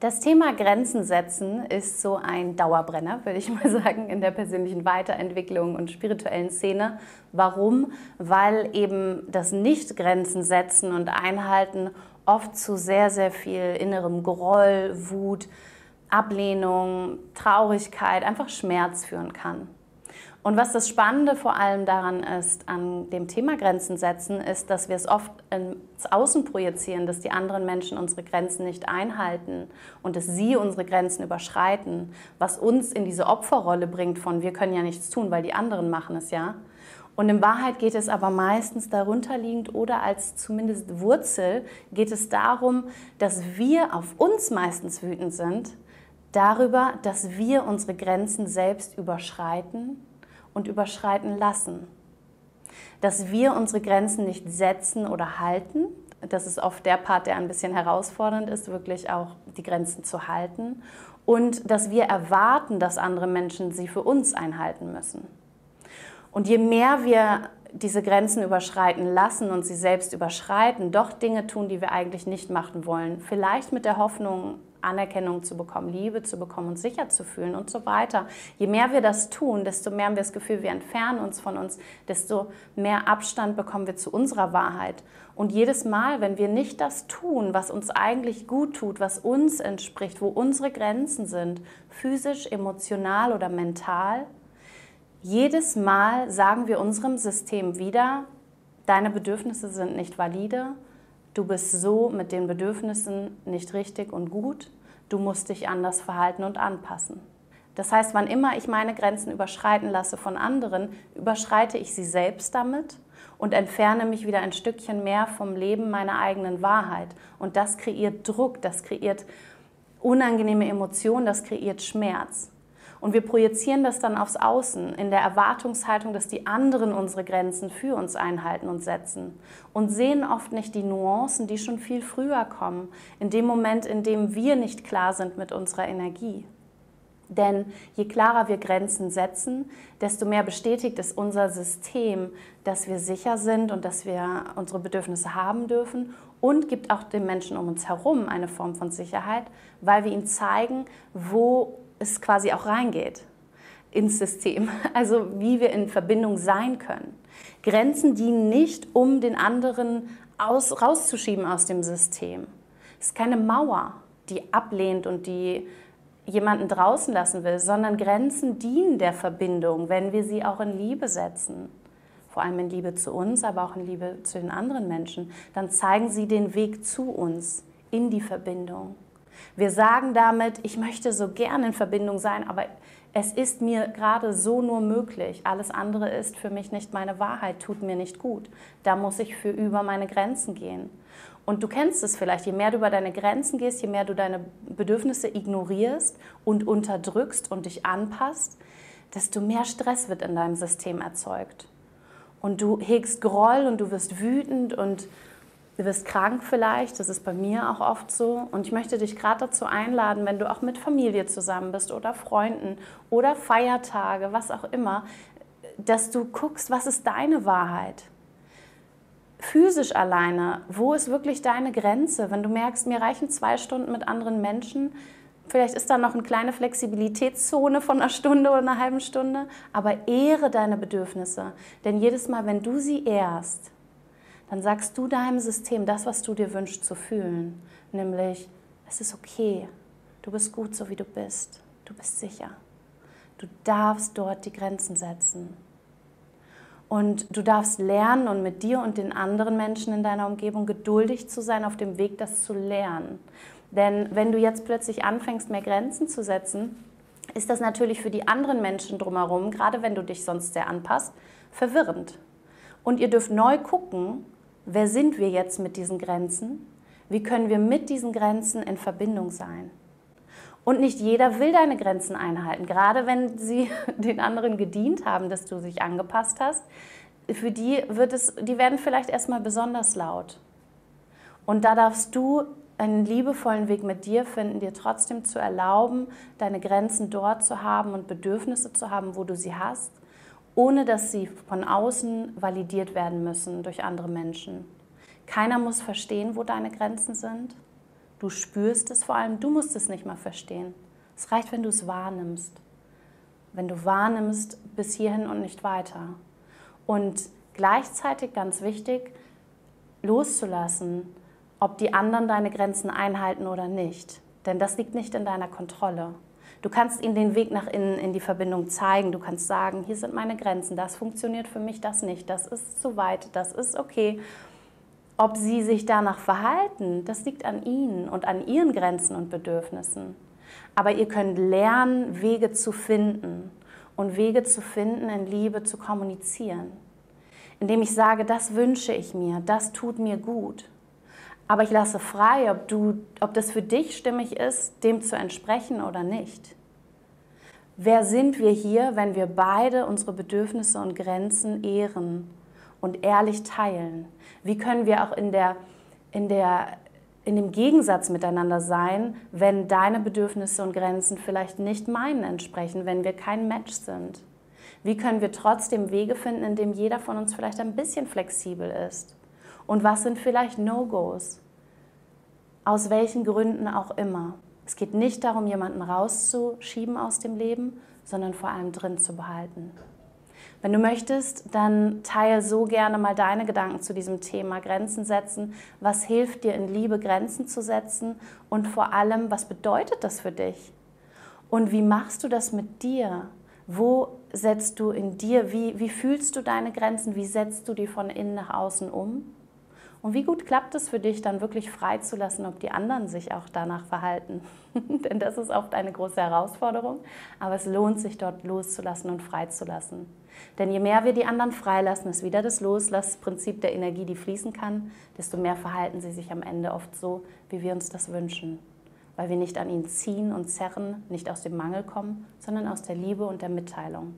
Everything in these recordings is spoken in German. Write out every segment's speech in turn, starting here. Das Thema Grenzen setzen ist so ein Dauerbrenner, würde ich mal sagen, in der persönlichen Weiterentwicklung und spirituellen Szene. Warum? Weil eben das Nicht-Grenzen setzen und einhalten oft zu sehr, sehr viel innerem Groll, Wut, Ablehnung, Traurigkeit, einfach Schmerz führen kann. Und was das Spannende vor allem daran ist, an dem Thema Grenzen setzen, ist, dass wir es oft ins Außen projizieren, dass die anderen Menschen unsere Grenzen nicht einhalten und dass sie unsere Grenzen überschreiten, was uns in diese Opferrolle bringt von wir können ja nichts tun, weil die anderen machen es ja. Und in Wahrheit geht es aber meistens darunterliegend oder als zumindest Wurzel geht es darum, dass wir auf uns meistens wütend sind, darüber, dass wir unsere Grenzen selbst überschreiten und überschreiten lassen. Dass wir unsere Grenzen nicht setzen oder halten, das ist oft der Part, der ein bisschen herausfordernd ist, wirklich auch die Grenzen zu halten. Und dass wir erwarten, dass andere Menschen sie für uns einhalten müssen. Und je mehr wir diese Grenzen überschreiten lassen und sie selbst überschreiten, doch Dinge tun, die wir eigentlich nicht machen wollen, vielleicht mit der Hoffnung, Anerkennung zu bekommen, Liebe zu bekommen und sicher zu fühlen und so weiter. Je mehr wir das tun, desto mehr haben wir das Gefühl, wir entfernen uns von uns, desto mehr Abstand bekommen wir zu unserer Wahrheit. Und jedes Mal, wenn wir nicht das tun, was uns eigentlich gut tut, was uns entspricht, wo unsere Grenzen sind, physisch, emotional oder mental, jedes Mal sagen wir unserem System wieder, deine Bedürfnisse sind nicht valide. Du bist so mit den Bedürfnissen nicht richtig und gut. Du musst dich anders verhalten und anpassen. Das heißt, wann immer ich meine Grenzen überschreiten lasse von anderen, überschreite ich sie selbst damit und entferne mich wieder ein Stückchen mehr vom Leben meiner eigenen Wahrheit. Und das kreiert Druck, das kreiert unangenehme Emotionen, das kreiert Schmerz. Und wir projizieren das dann aufs Außen, in der Erwartungshaltung, dass die anderen unsere Grenzen für uns einhalten und setzen. Und sehen oft nicht die Nuancen, die schon viel früher kommen, in dem Moment, in dem wir nicht klar sind mit unserer Energie. Denn je klarer wir Grenzen setzen, desto mehr bestätigt es unser System, dass wir sicher sind und dass wir unsere Bedürfnisse haben dürfen und gibt auch den Menschen um uns herum eine Form von Sicherheit, weil wir ihnen zeigen, wo es quasi auch reingeht ins System, also wie wir in Verbindung sein können. Grenzen dienen nicht, um den anderen rauszuschieben aus dem System. Es ist keine Mauer, die ablehnt und die jemanden draußen lassen will, sondern Grenzen dienen der Verbindung, wenn wir sie auch in Liebe setzen. Vor allem in Liebe zu uns, aber auch in Liebe zu den anderen Menschen. Dann zeigen sie den Weg zu uns, in die Verbindung. Wir sagen damit, ich möchte so gerne in Verbindung sein, aber es ist mir gerade so nur möglich. Alles andere ist für mich nicht meine Wahrheit, tut mir nicht gut. Da muss ich für über meine Grenzen gehen. Und du kennst es vielleicht, je mehr du über deine Grenzen gehst, je mehr du deine Bedürfnisse ignorierst und unterdrückst und dich anpasst, desto mehr Stress wird in deinem System erzeugt. Und du hegst Groll und du wirst wütend und du wirst krank vielleicht, das ist bei mir auch oft so. Und ich möchte dich gerade dazu einladen, wenn du auch mit Familie zusammen bist oder Freunden oder Feiertage, was auch immer, dass du guckst, was ist deine Wahrheit? Physisch alleine, wo ist wirklich deine Grenze? Wenn du merkst, mir reichen 2 Stunden mit anderen Menschen, vielleicht ist da noch eine kleine Flexibilitätszone von 1 Stunde oder einer halben Stunde, aber ehre deine Bedürfnisse. Denn jedes Mal, wenn du sie ehrst, dann sagst du deinem System das, was du dir wünschst zu fühlen. Nämlich, es ist okay, du bist gut, so wie du bist sicher. Du darfst dort die Grenzen setzen. Und du darfst lernen und mit dir und den anderen Menschen in deiner Umgebung geduldig zu sein, auf dem Weg, das zu lernen. Denn wenn du jetzt plötzlich anfängst, mehr Grenzen zu setzen, ist das natürlich für die anderen Menschen drumherum, gerade wenn du dich sonst sehr anpasst, verwirrend. Und ihr dürft neu gucken, wer sind wir jetzt mit diesen Grenzen? Wie können wir mit diesen Grenzen in Verbindung sein? Und nicht jeder will deine Grenzen einhalten, gerade wenn sie den anderen gedient haben, dass du dich angepasst hast. Für die werden vielleicht erstmal besonders laut. Und da darfst du einen liebevollen Weg mit dir finden, dir trotzdem zu erlauben, deine Grenzen dort zu haben und Bedürfnisse zu haben, wo du sie hast, ohne dass sie von außen validiert werden müssen durch andere Menschen. Keiner muss verstehen, wo deine Grenzen sind. Du spürst es vor allem, du musst es nicht mal verstehen. Es reicht, wenn du es wahrnimmst. Wenn du wahrnimmst, bis hierhin und nicht weiter. Und gleichzeitig, ganz wichtig, loszulassen, ob die anderen deine Grenzen einhalten oder nicht. Denn das liegt nicht in deiner Kontrolle. Du kannst ihnen den Weg nach innen in die Verbindung zeigen. Du kannst sagen, hier sind meine Grenzen, das funktioniert für mich, das nicht, das ist zu weit, das ist okay. Ob sie sich danach verhalten, das liegt an ihnen und an ihren Grenzen und Bedürfnissen. Aber ihr könnt lernen, Wege zu finden und Wege zu finden, in Liebe zu kommunizieren. Indem ich sage, das wünsche ich mir, das tut mir gut. Aber ich lasse frei, ob das für dich stimmig ist, dem zu entsprechen oder nicht. Wer sind wir hier, wenn wir beide unsere Bedürfnisse und Grenzen ehren und ehrlich teilen? Wie können wir auch in dem Gegensatz miteinander sein, wenn deine Bedürfnisse und Grenzen vielleicht nicht meinen entsprechen, wenn wir kein Match sind? Wie können wir trotzdem Wege finden, in denen jeder von uns vielleicht ein bisschen flexibel ist? Und was sind vielleicht No-Gos? Aus welchen Gründen auch immer. Es geht nicht darum, jemanden rauszuschieben aus dem Leben, sondern vor allem drin zu behalten. Wenn du möchtest, dann teile so gerne mal deine Gedanken zu diesem Thema Grenzen setzen. Was hilft dir in Liebe, Grenzen zu setzen? Und vor allem, was bedeutet das für dich? Und wie machst du das mit dir? Wo setzt du in dir, wie fühlst du deine Grenzen, wie setzt du die von innen nach außen um? Und wie gut klappt es für dich, dann wirklich freizulassen, ob die anderen sich auch danach verhalten? Denn das ist oft eine große Herausforderung, aber es lohnt sich, dort loszulassen und freizulassen. Denn je mehr wir die anderen freilassen, ist wieder das Loslassprinzip der Energie, die fließen kann, desto mehr verhalten sie sich am Ende oft so, wie wir uns das wünschen. Weil wir nicht an ihnen ziehen und zerren, nicht aus dem Mangel kommen, sondern aus der Liebe und der Mitteilung.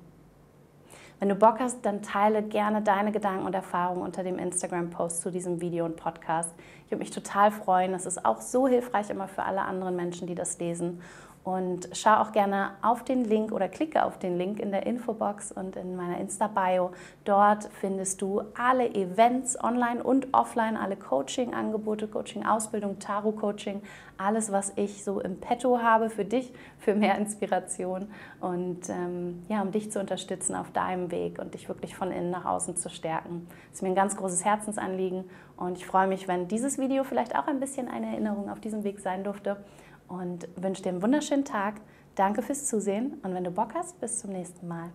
Wenn du Bock hast, dann teile gerne deine Gedanken und Erfahrungen unter dem Instagram-Post zu diesem Video und Podcast. Ich würde mich total freuen, das ist auch so hilfreich immer für alle anderen Menschen, die das lesen. Und schau auch gerne auf den Link oder klicke auf den Link in der Infobox und in meiner Insta-Bio. Dort findest du alle Events online und offline, alle Coaching-Angebote, Coaching-Ausbildung, Tarot-Coaching, alles, was ich so im Petto habe für dich, für mehr Inspiration und ja, um dich zu unterstützen auf deinem Weg und dich wirklich von innen nach außen zu stärken. Das ist mir ein ganz großes Herzensanliegen und ich freue mich, wenn dieses Video vielleicht auch ein bisschen eine Erinnerung auf diesem Weg sein durfte. Und wünsche dir einen wunderschönen Tag. Danke fürs Zusehen und wenn du Bock hast, bis zum nächsten Mal.